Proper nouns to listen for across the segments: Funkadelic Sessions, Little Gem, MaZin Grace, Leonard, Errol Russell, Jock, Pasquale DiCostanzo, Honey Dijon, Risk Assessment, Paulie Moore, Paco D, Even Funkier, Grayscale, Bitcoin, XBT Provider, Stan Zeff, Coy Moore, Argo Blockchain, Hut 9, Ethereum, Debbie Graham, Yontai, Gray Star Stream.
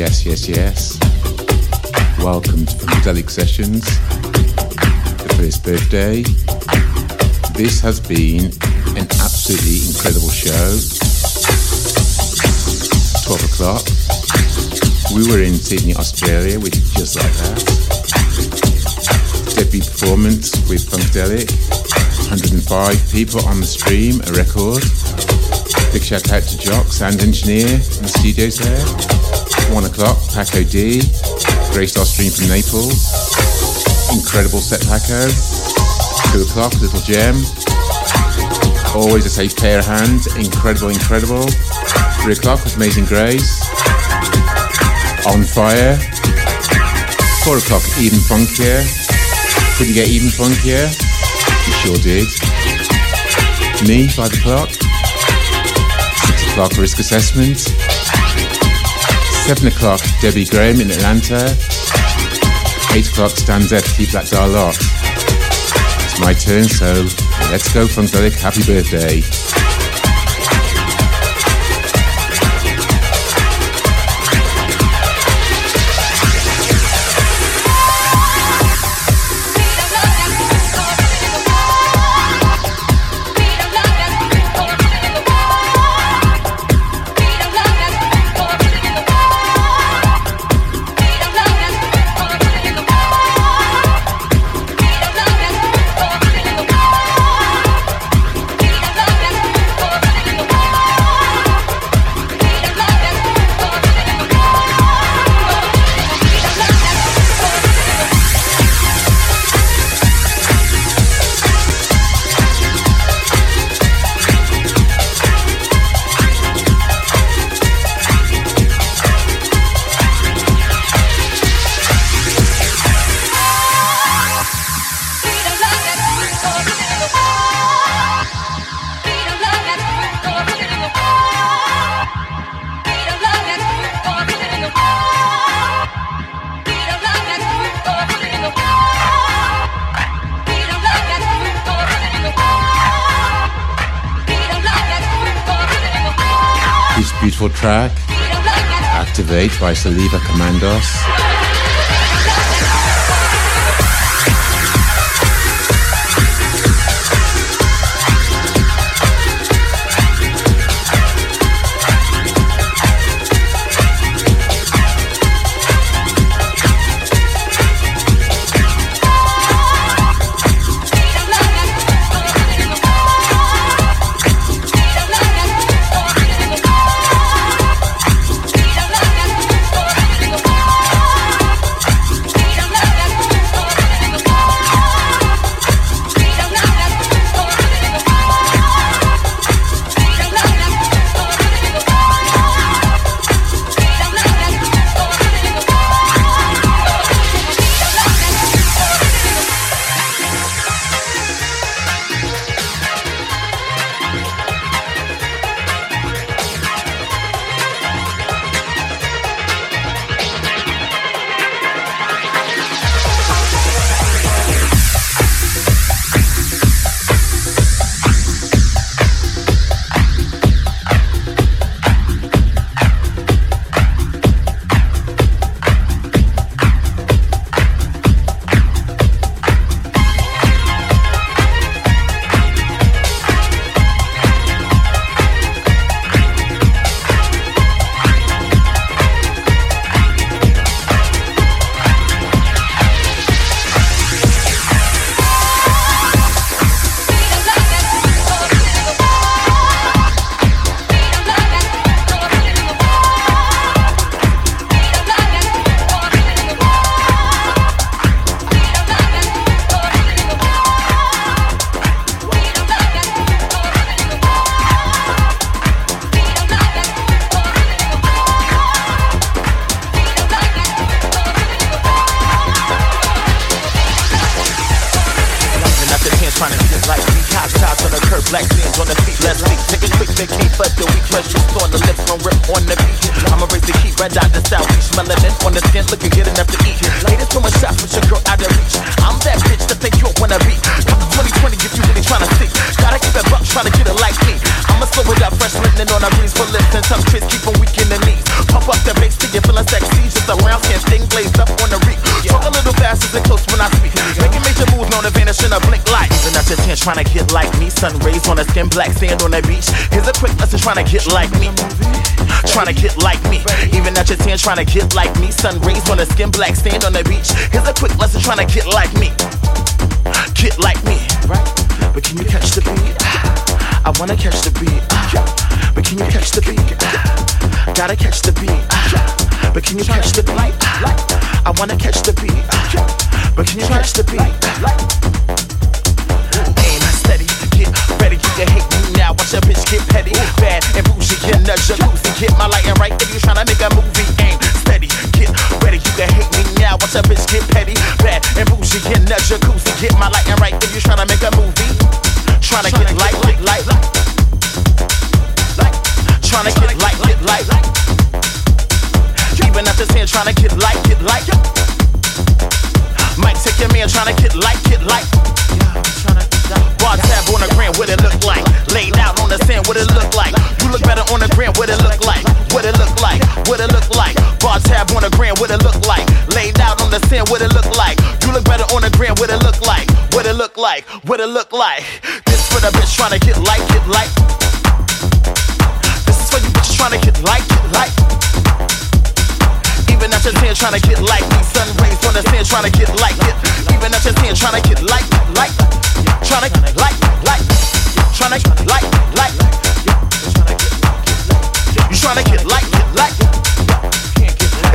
Yes. Welcome to Funkadelic Sessions, the first birthday. This has been an absolutely incredible show. 12 o'clock. We were in Sydney, Australia, which is just like that. Debut performance with Funkadelic. 105 people on the stream, a record. Big shout out to Jock, sound engineer in the studios there. 1 o'clock, Paco D, Gray Star Stream from Naples. Incredible set, Paco. 2 o'clock, Little Gem. Always a safe pair of hands, incredible. 3 o'clock with MaZin Grace. On fire. 4 o'clock, even funkier. Could you get even funkier? You sure did. Me, 5 o'clock. 6 o'clock, Risk Assessment. 7 o'clock, Debbie Graham in Atlanta. 8 o'clock, Stan Zeff, Keep That Dial Locked. It's my turn, so let's go, Funkadelic. Happy birthday. Track Activate by Saliva Commandos. Fresh, running on our greens for lifting. Some kids keep on weak in the knees. Pump up the bass till you're feeling sexy. trying to get like me. Sun rays on a skin, black sand on the beach. Here's a quick lesson, trying to get like me. Trying to get like me. Even at your 10, trying to get like me. Sun rays on a skin, black sand on the beach. Here's a quick lesson, trying to get like me. Get like me. But can you catch the beat? I wanna catch the beat. But can you catch the beat? Gotta catch the beat. But can you catch the beat? I wanna catch the beat. But can you catch the beat? Aim steady, get ready, you can hate me now. Watch your bitch get petty, bad and bougie, get nudge, jalousie. Get my light and right if you tryna make a movie. Aim steady, get ready, you can hate me now. Watch your bitch get petty, bad and bougie, get nudge, jalousie. Get my light and right if you tryna make a movie. Tryna get light, light, light. Tryna get light, light. Even at this hand, tryna get light, Mike, take your man, tryna get light, Yeah, tryna bar tab on the gram, what it look like? Laid out on the sand, what it look like? You look better on the gram, what it look like? What it look like? What it look like? Bar tab on the gram, what it look like? Laid out on the sand, what it look like? You look better on the gram, what it look like? What it look like? What it look like? This for the bitch tryna get light, This is for you bitches tryna get light, Even at your 10, tryna get like me. Sun rays on the sand, tryna get like it. Even at your 10, tryna get like, Tryna get like, Tryna get like, You tryna get like,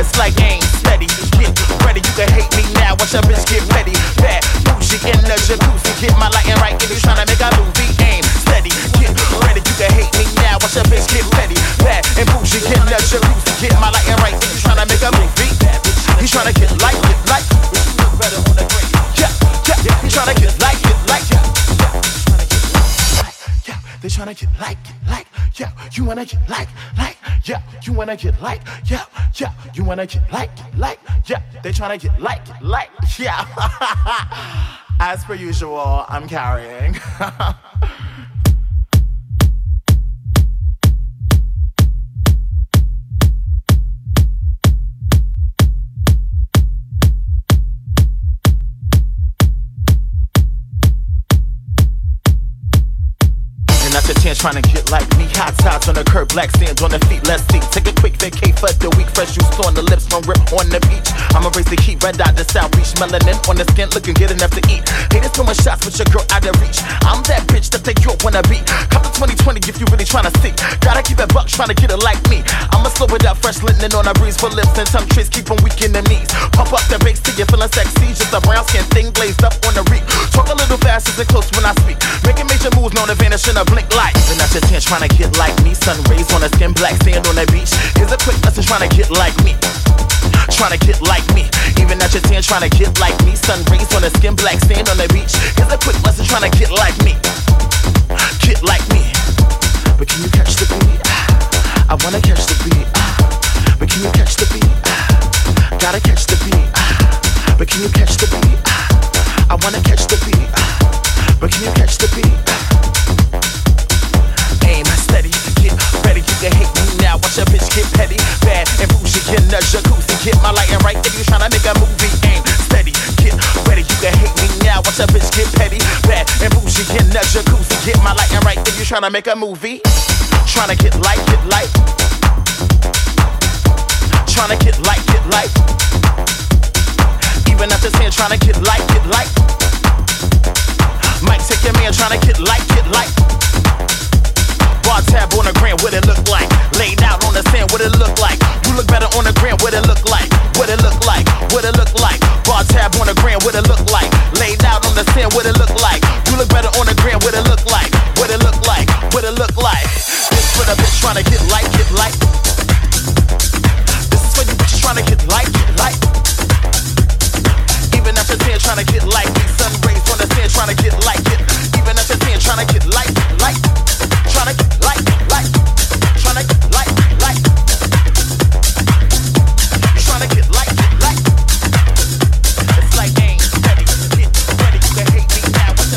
It's like aim steady, get ready. You can hate me now, watch your bitch get ready. Bad, bougie, in the jacuzzi. Get my light and right, and you tryna make a movie. Aim steady, get ready. You can hate me now, watch your bitch get ready. Bad and bougie, in the jacuzzi. Get my light and right, you tryna make a movie. He's tryna get light, Yeah, he's tryna get light, Yeah, they tryna get light, Yeah, you wanna get light, Yeah, you wanna get light, Yeah, you wanna get light, Yeah, they tryna get light, Yeah. As per usual, I'm carrying. Not your chance trying to get like me. Hot sides on the curb, black sands on the feet. Let's see, take a quick vacay for the week. Fresh juice on the lips, one rip on the beach. I'ma raise the heat, red dot the South Beach. Melanin on the skin, looking good enough to eat. Haters throwing shots with your girl out of reach. I'm that bitch that they don't wanna beat. Come to 2020 if you really trying to see. Gotta keep it buck, trying to get it like me. I'ma slow it up, fresh linen on a breeze. For lips and tongue trees, keep them weak in the knees. Pump up the bass till you're feeling sexy. Just a brown skin thing glazed up on the reek. Talk a little faster and close when I speak. Making major moves, known to vanish in a blink. Light. Even at your 10, tryna get like me. Sun rays on the skin, black sand on the beach. Here's a quick lesson, tryna get like me. Tryna get like me. Even at your 10, tryna get like me. Sun rays on the skin, black sand on the beach. Here's a quick lesson, tryna get like me. Get like me. But can you catch the beat? I wanna catch the beat. But can you catch the beat? Gotta catch the beat. But can you catch the beat? I wanna catch the beat. But can you catch the beat? Aim steady, get ready, you can hate me now, watch your bitch get petty, bad and bougie, get in the jacuzzi, get my light and right if you tryna make a movie. Aim steady, get ready, you can hate me now, watch your bitch get petty, bad and bougie, get in the jacuzzi, get my light and right if you tryna make a movie. Tryna get light, Tryna get light, Even at this hand, tryna get light, Mike, take your man, tryna get light, Bar tab on the gram, what it look like? Laid out on the sand, what it look like? You look better on the gram, what it look like? What it look like? What it look like? Bar tab on the gram, what it look like? Laid out on the sand, what it look like? You look better on the gram, what it look like? What it look like? What it look like? This for the bitch tryna get light, This is for you bitches tryna get light, Even after 10, tryna get light. Sun rays on the sand, tryna get light, Even after 10, tryna get light, Tryna get light, Tryna get light, Tryna get light, It's like aim steady, get ready, you can hate me now. Watch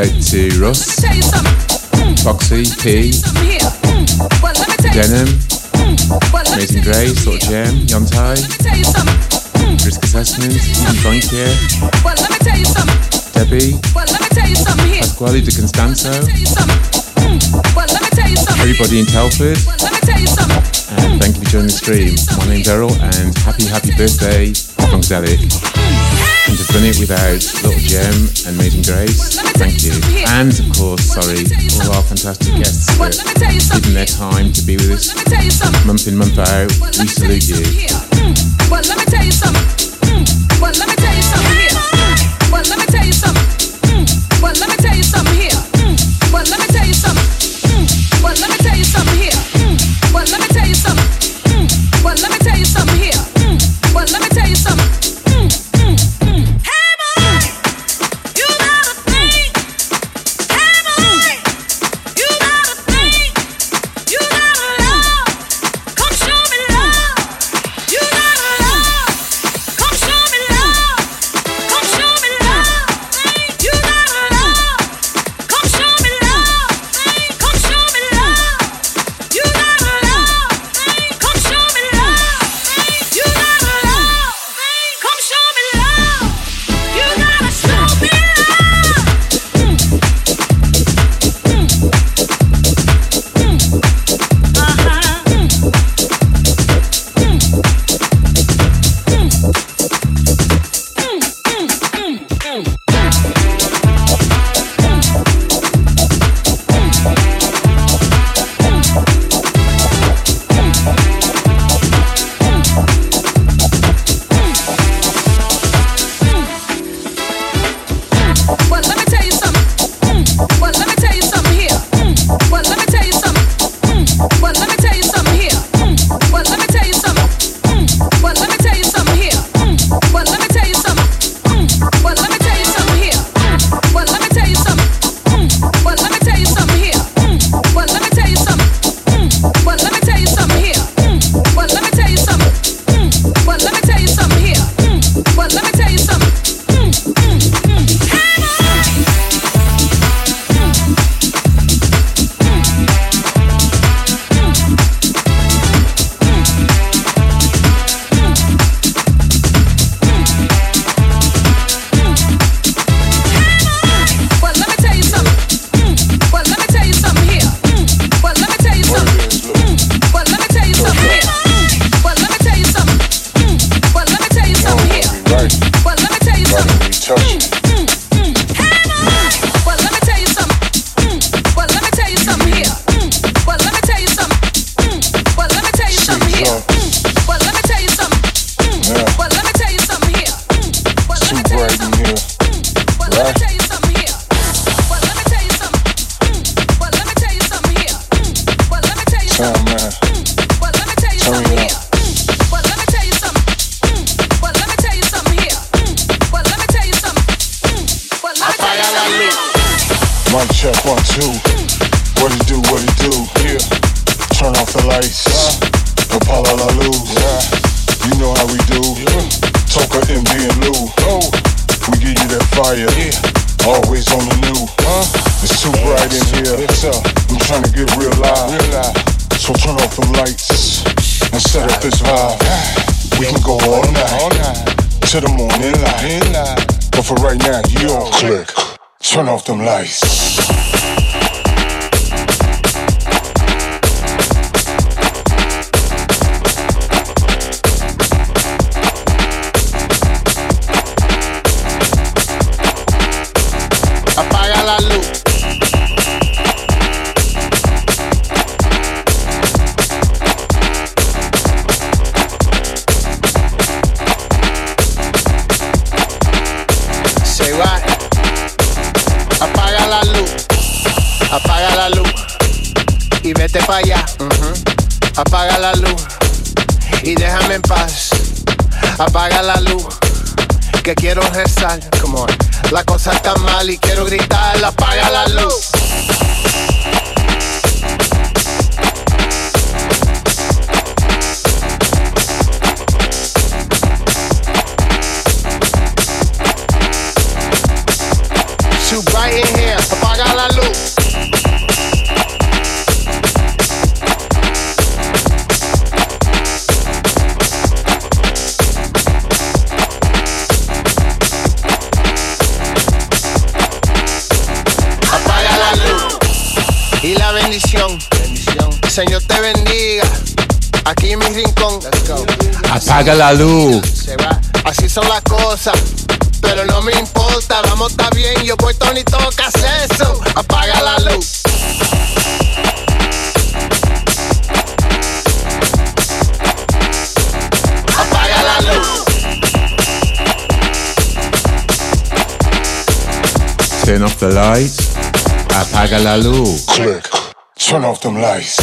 out to Russ, Foxy, P, Denim, MaZin Grace, Little Gem, Yontai, Risk Assessment, Funkier, Debbie, Pasquale DiCostanzo, everybody in Telford, and thank you for joining the stream. My name's Errol, and happy birthday, Funkadelic. And to have done it without Little Gem and MaZin Grace, thank you. And of course, all our fantastic guests for giving their time to be with us month in, month out. We salute you. Bright in here. Señor te bendiga. Aquí en mi rincón. Apaga la luz. Se va. Así son las cosas. Pero no me importa. La mota bien. Yo voy Tony tocas eso. Apaga la luz. Apaga la luz. Turn off the lights. Apaga la luz. Click. Turn off them lights.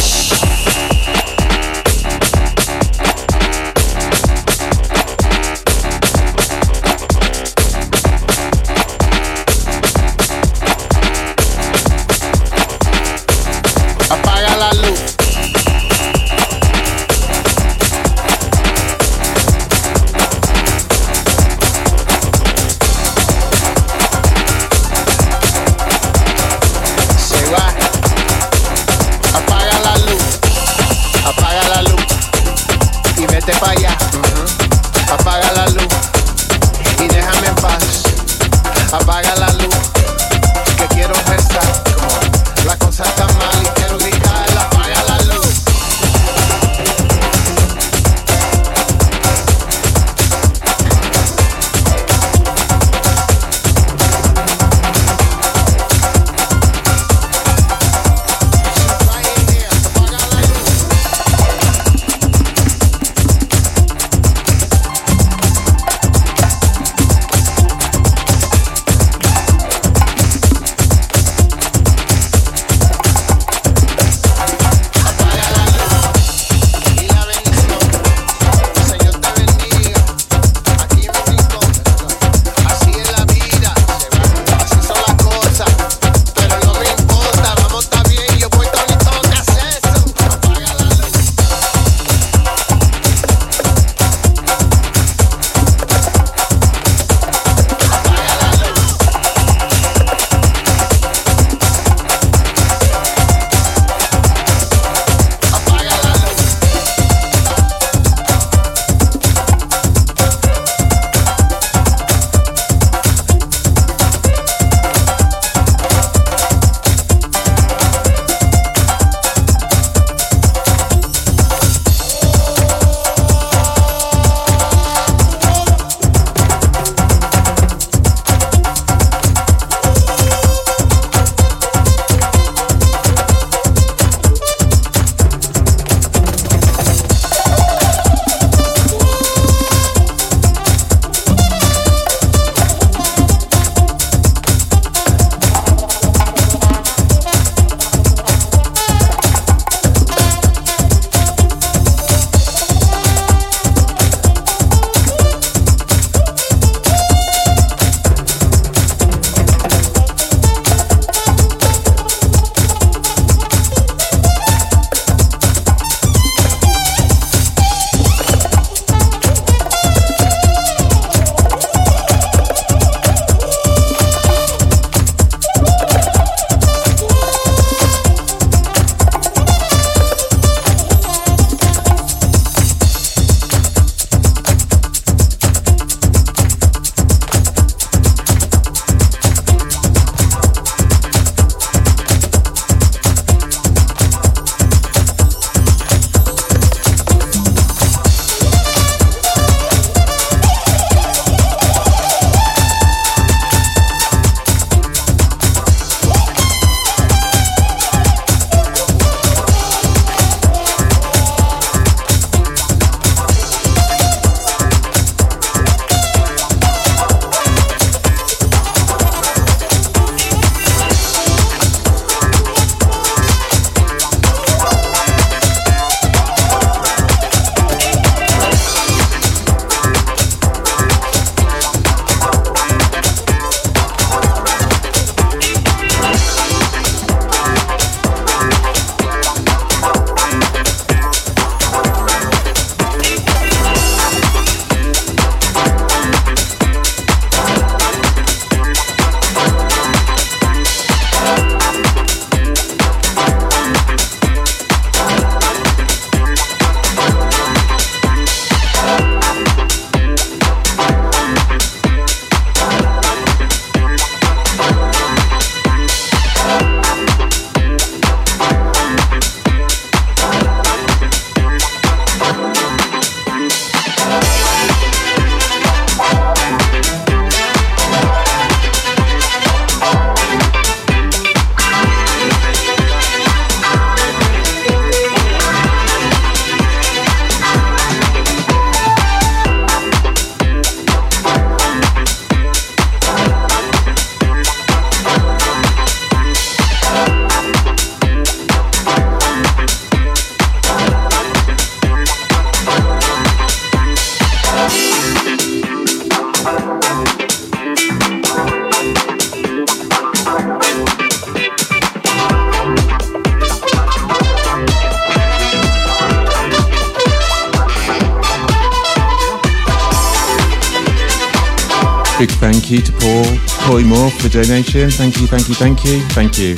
Big thank you to Paul, Coy Moore for the donation. Thank you, thank you, thank you, thank you.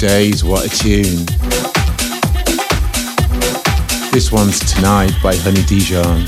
Days, what a tune. This one's Tonight by Honey Dijon.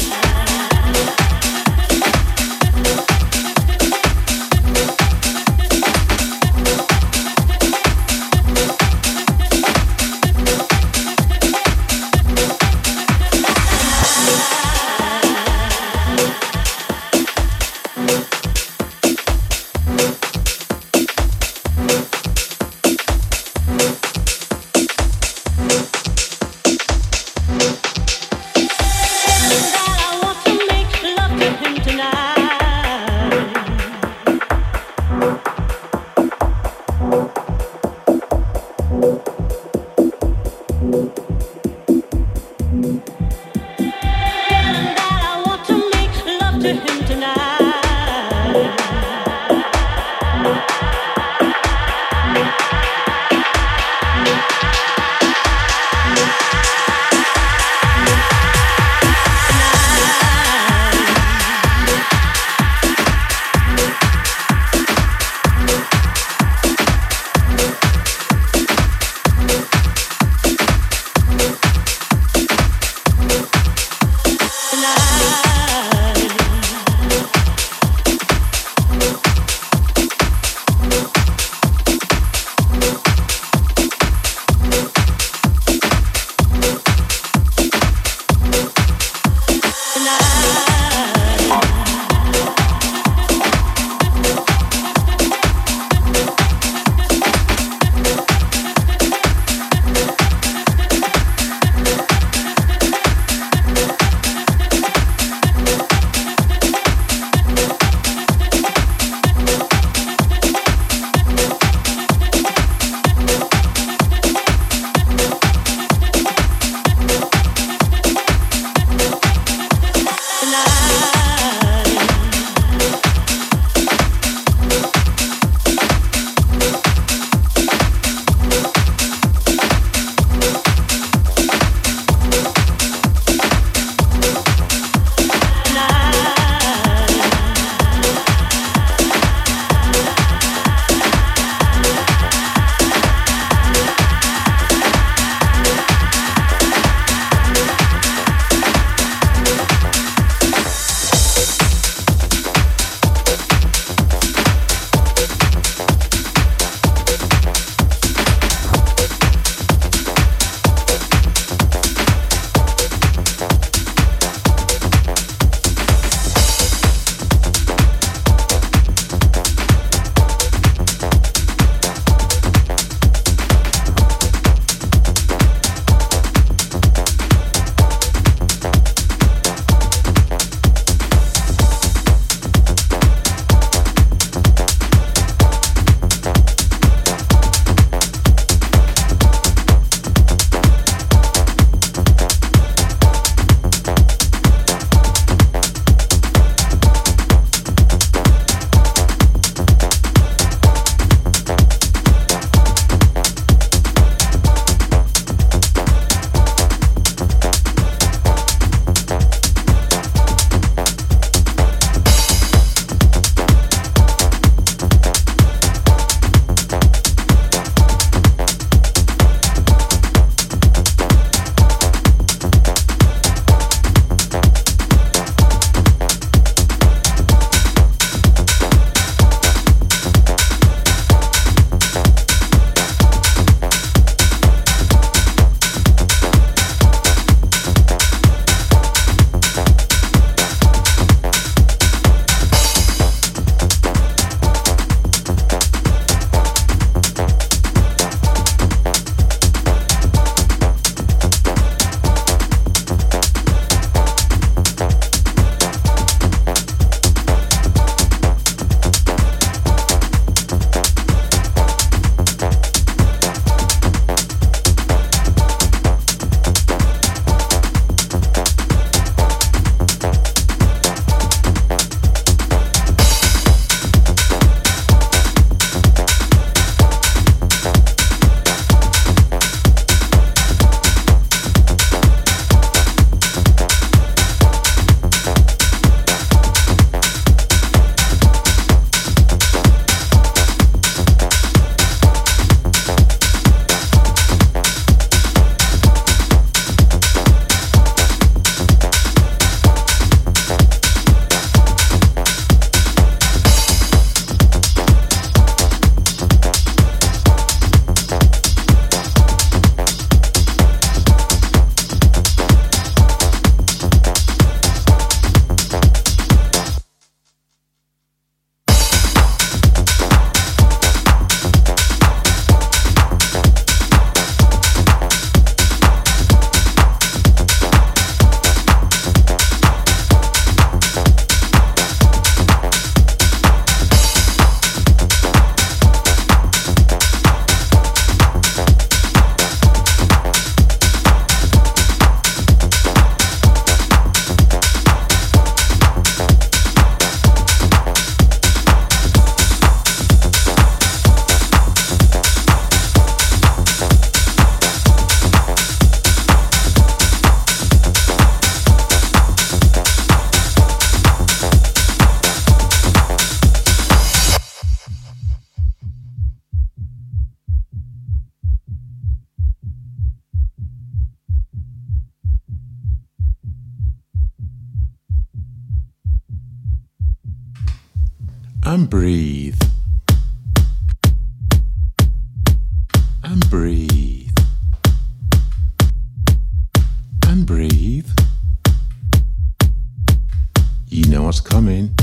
All I want. and breathe. And breathe. And breathe. You know what's coming.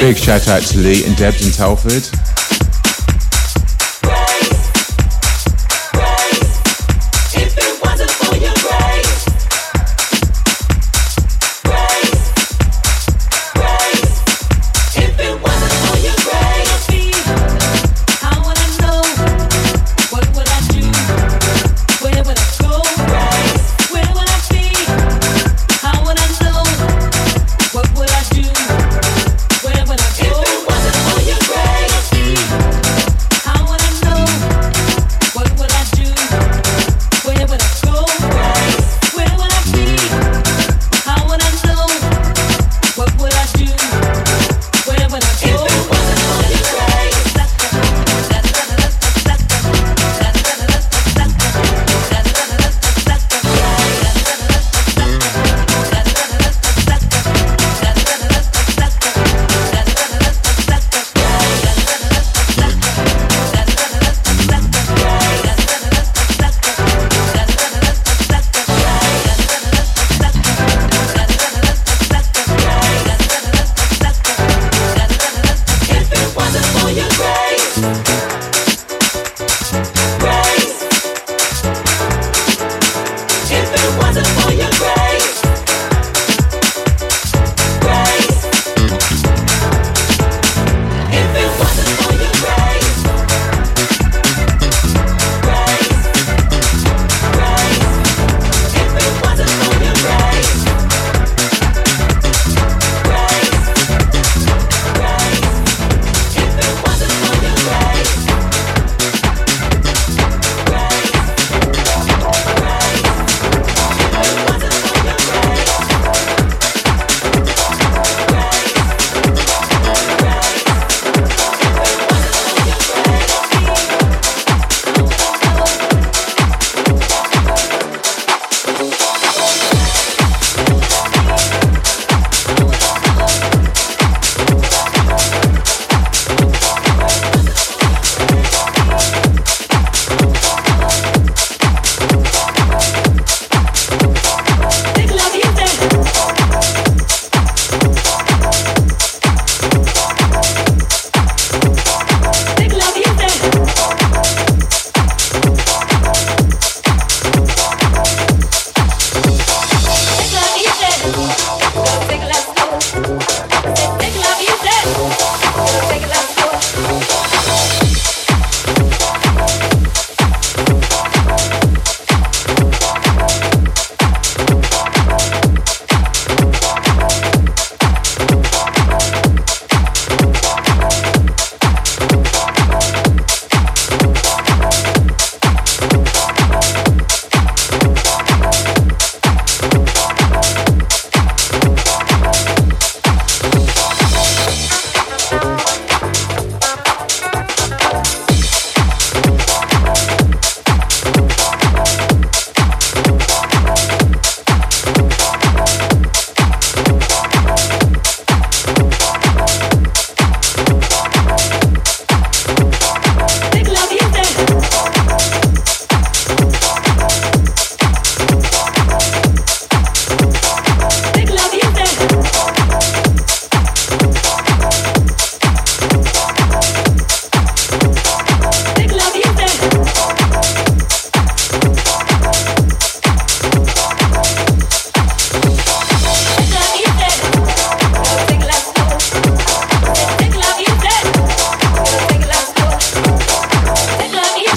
Big shout out to Lee and Debs in Telford.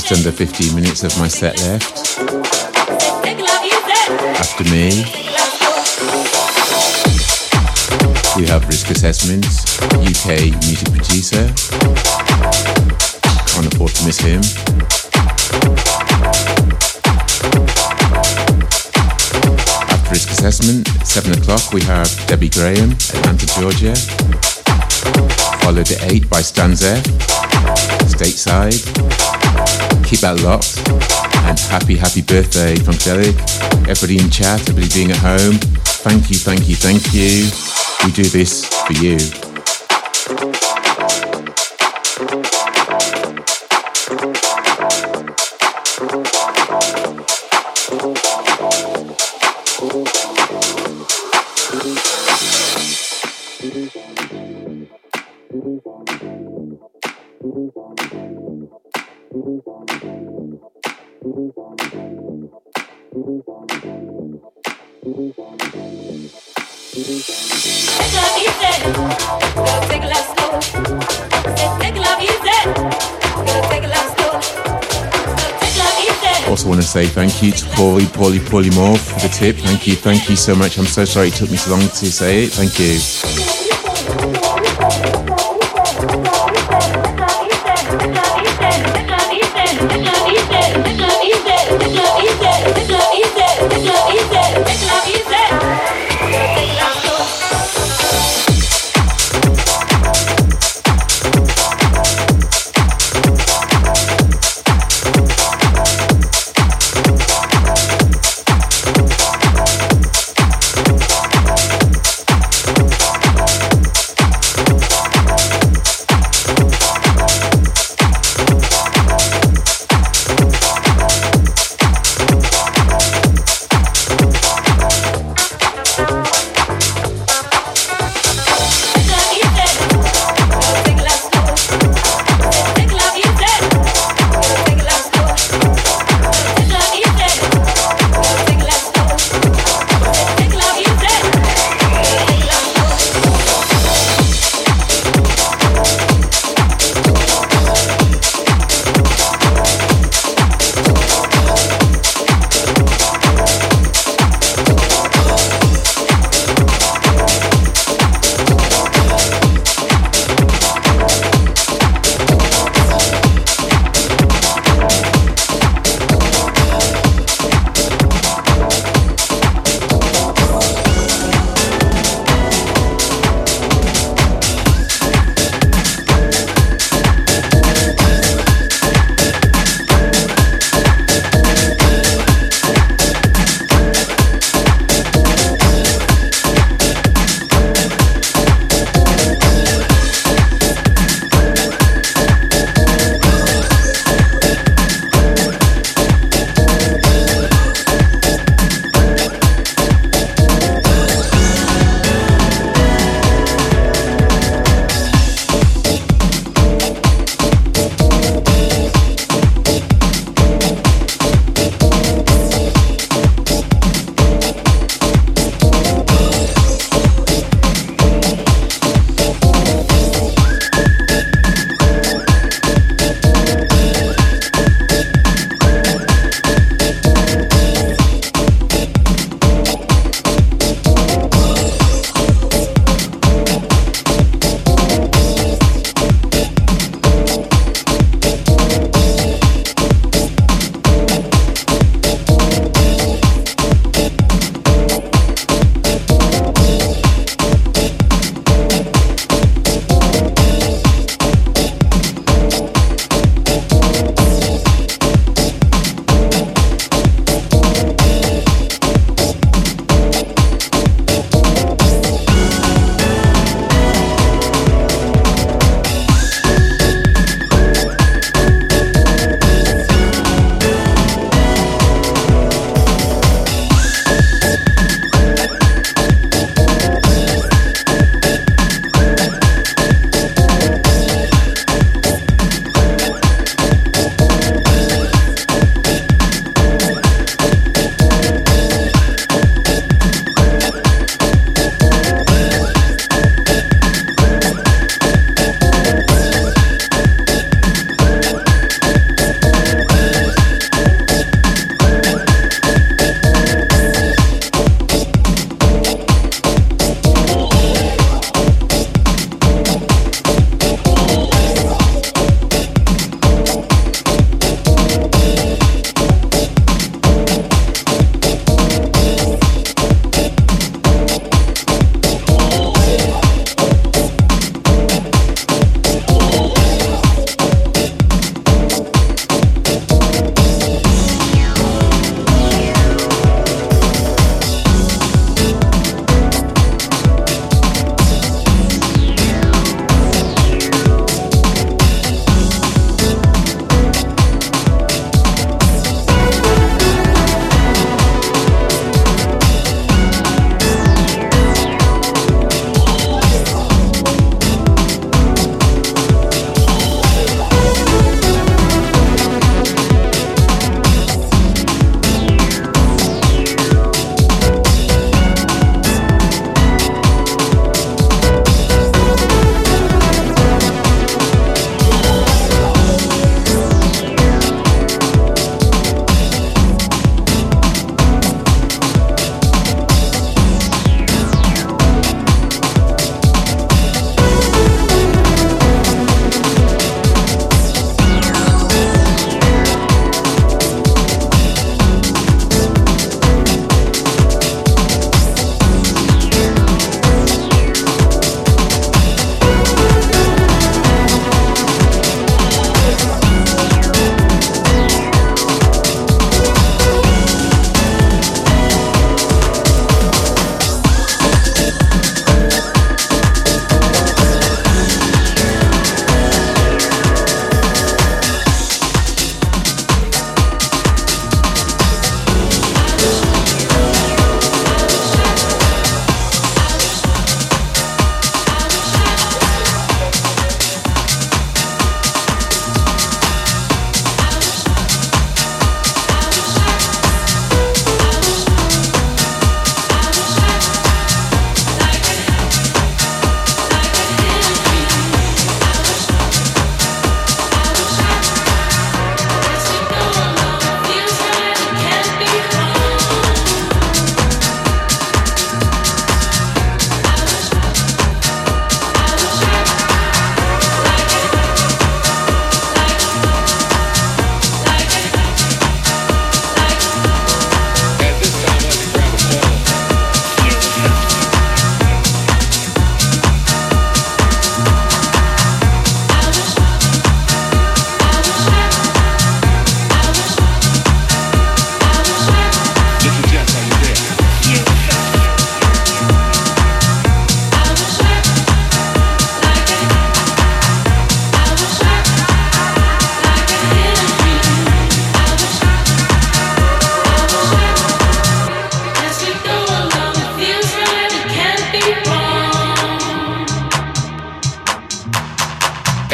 just under 15 minutes of my set left. After me, we have Risk Assessment, UK music producer. Can't afford to miss him. After Risk Assessment, at 7 o'clock, we have Debbie Graham, Atlanta, Georgia. Followed at 8 by Stan Zeff, Stateside. Keep that locked. And happy birthday, Funkadelic. Everybody in chat, everybody being at home. Thank you. We do this for you. Say thank you to Paulie Moore for the tip. Thank you so much. I'm so sorry it took me so long to say it. Thank you.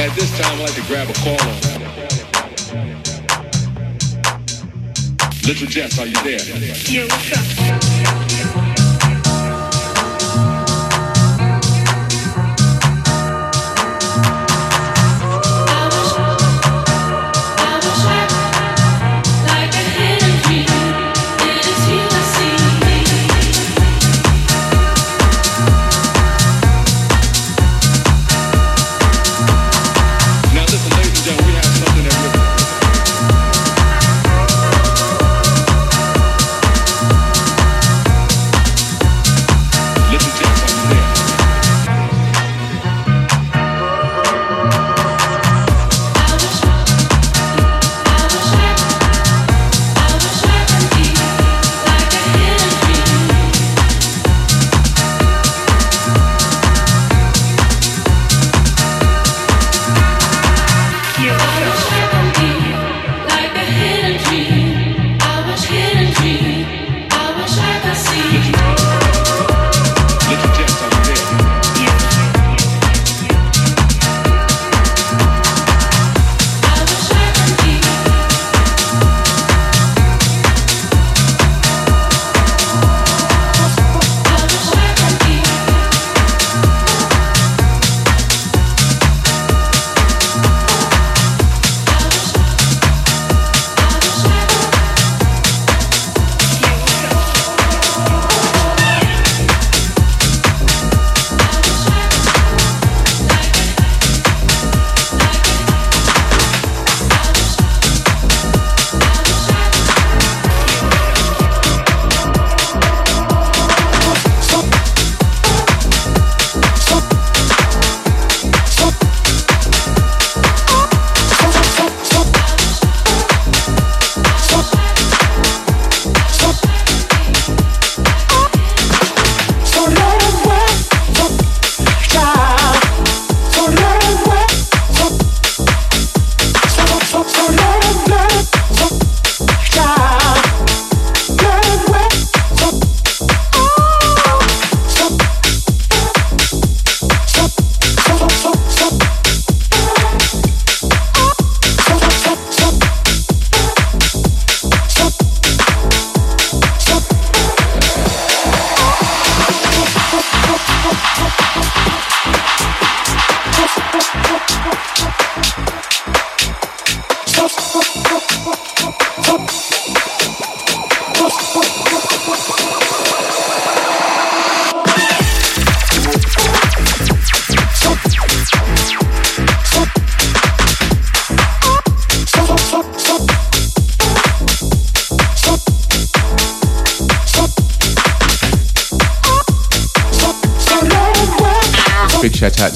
At this time, I'd like to grab a call on. Little Jess, are you there? Yeah, what's up?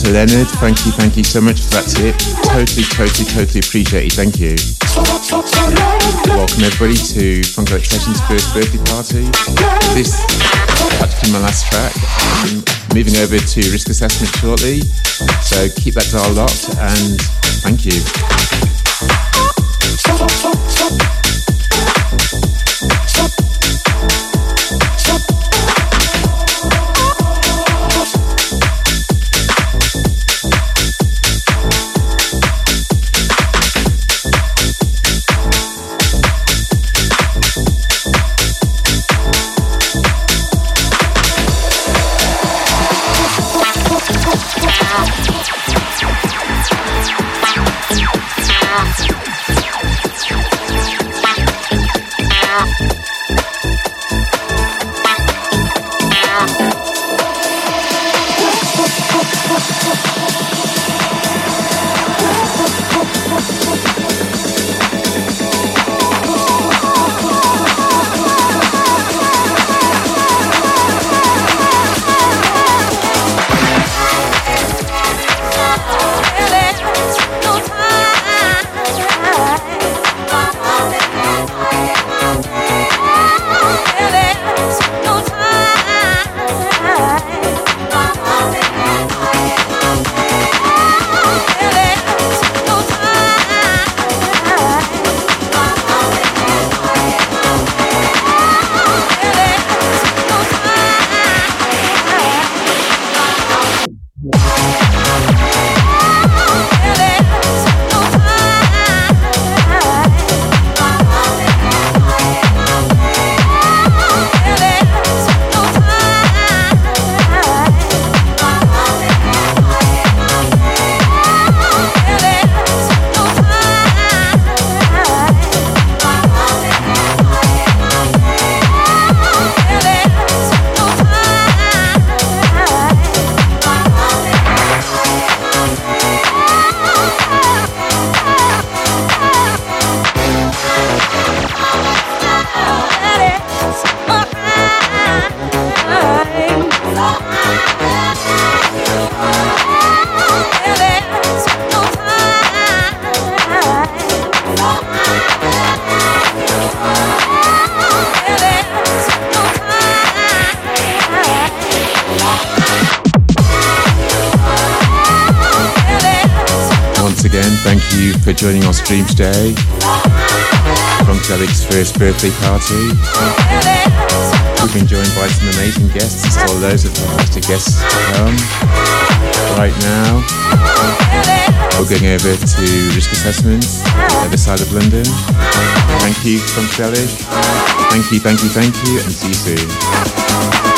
To Leonard, thank you so much for that tip. Totally appreciate it, thank you. Welcome everybody to Funkadelic Sessions' first birthday party. This is actually my last track. I'm moving over to Risk Assessment shortly, so keep that dial locked and thank you. once again, thank you for joining our stream today. Funkadelic's first birthday party. We've been joined by some amazing guests and still loads of fantastic guests to come. Right now, we're going over to Risk Assessment, the other side of London. Thank you, Funkadelic. Thank you, and see you soon.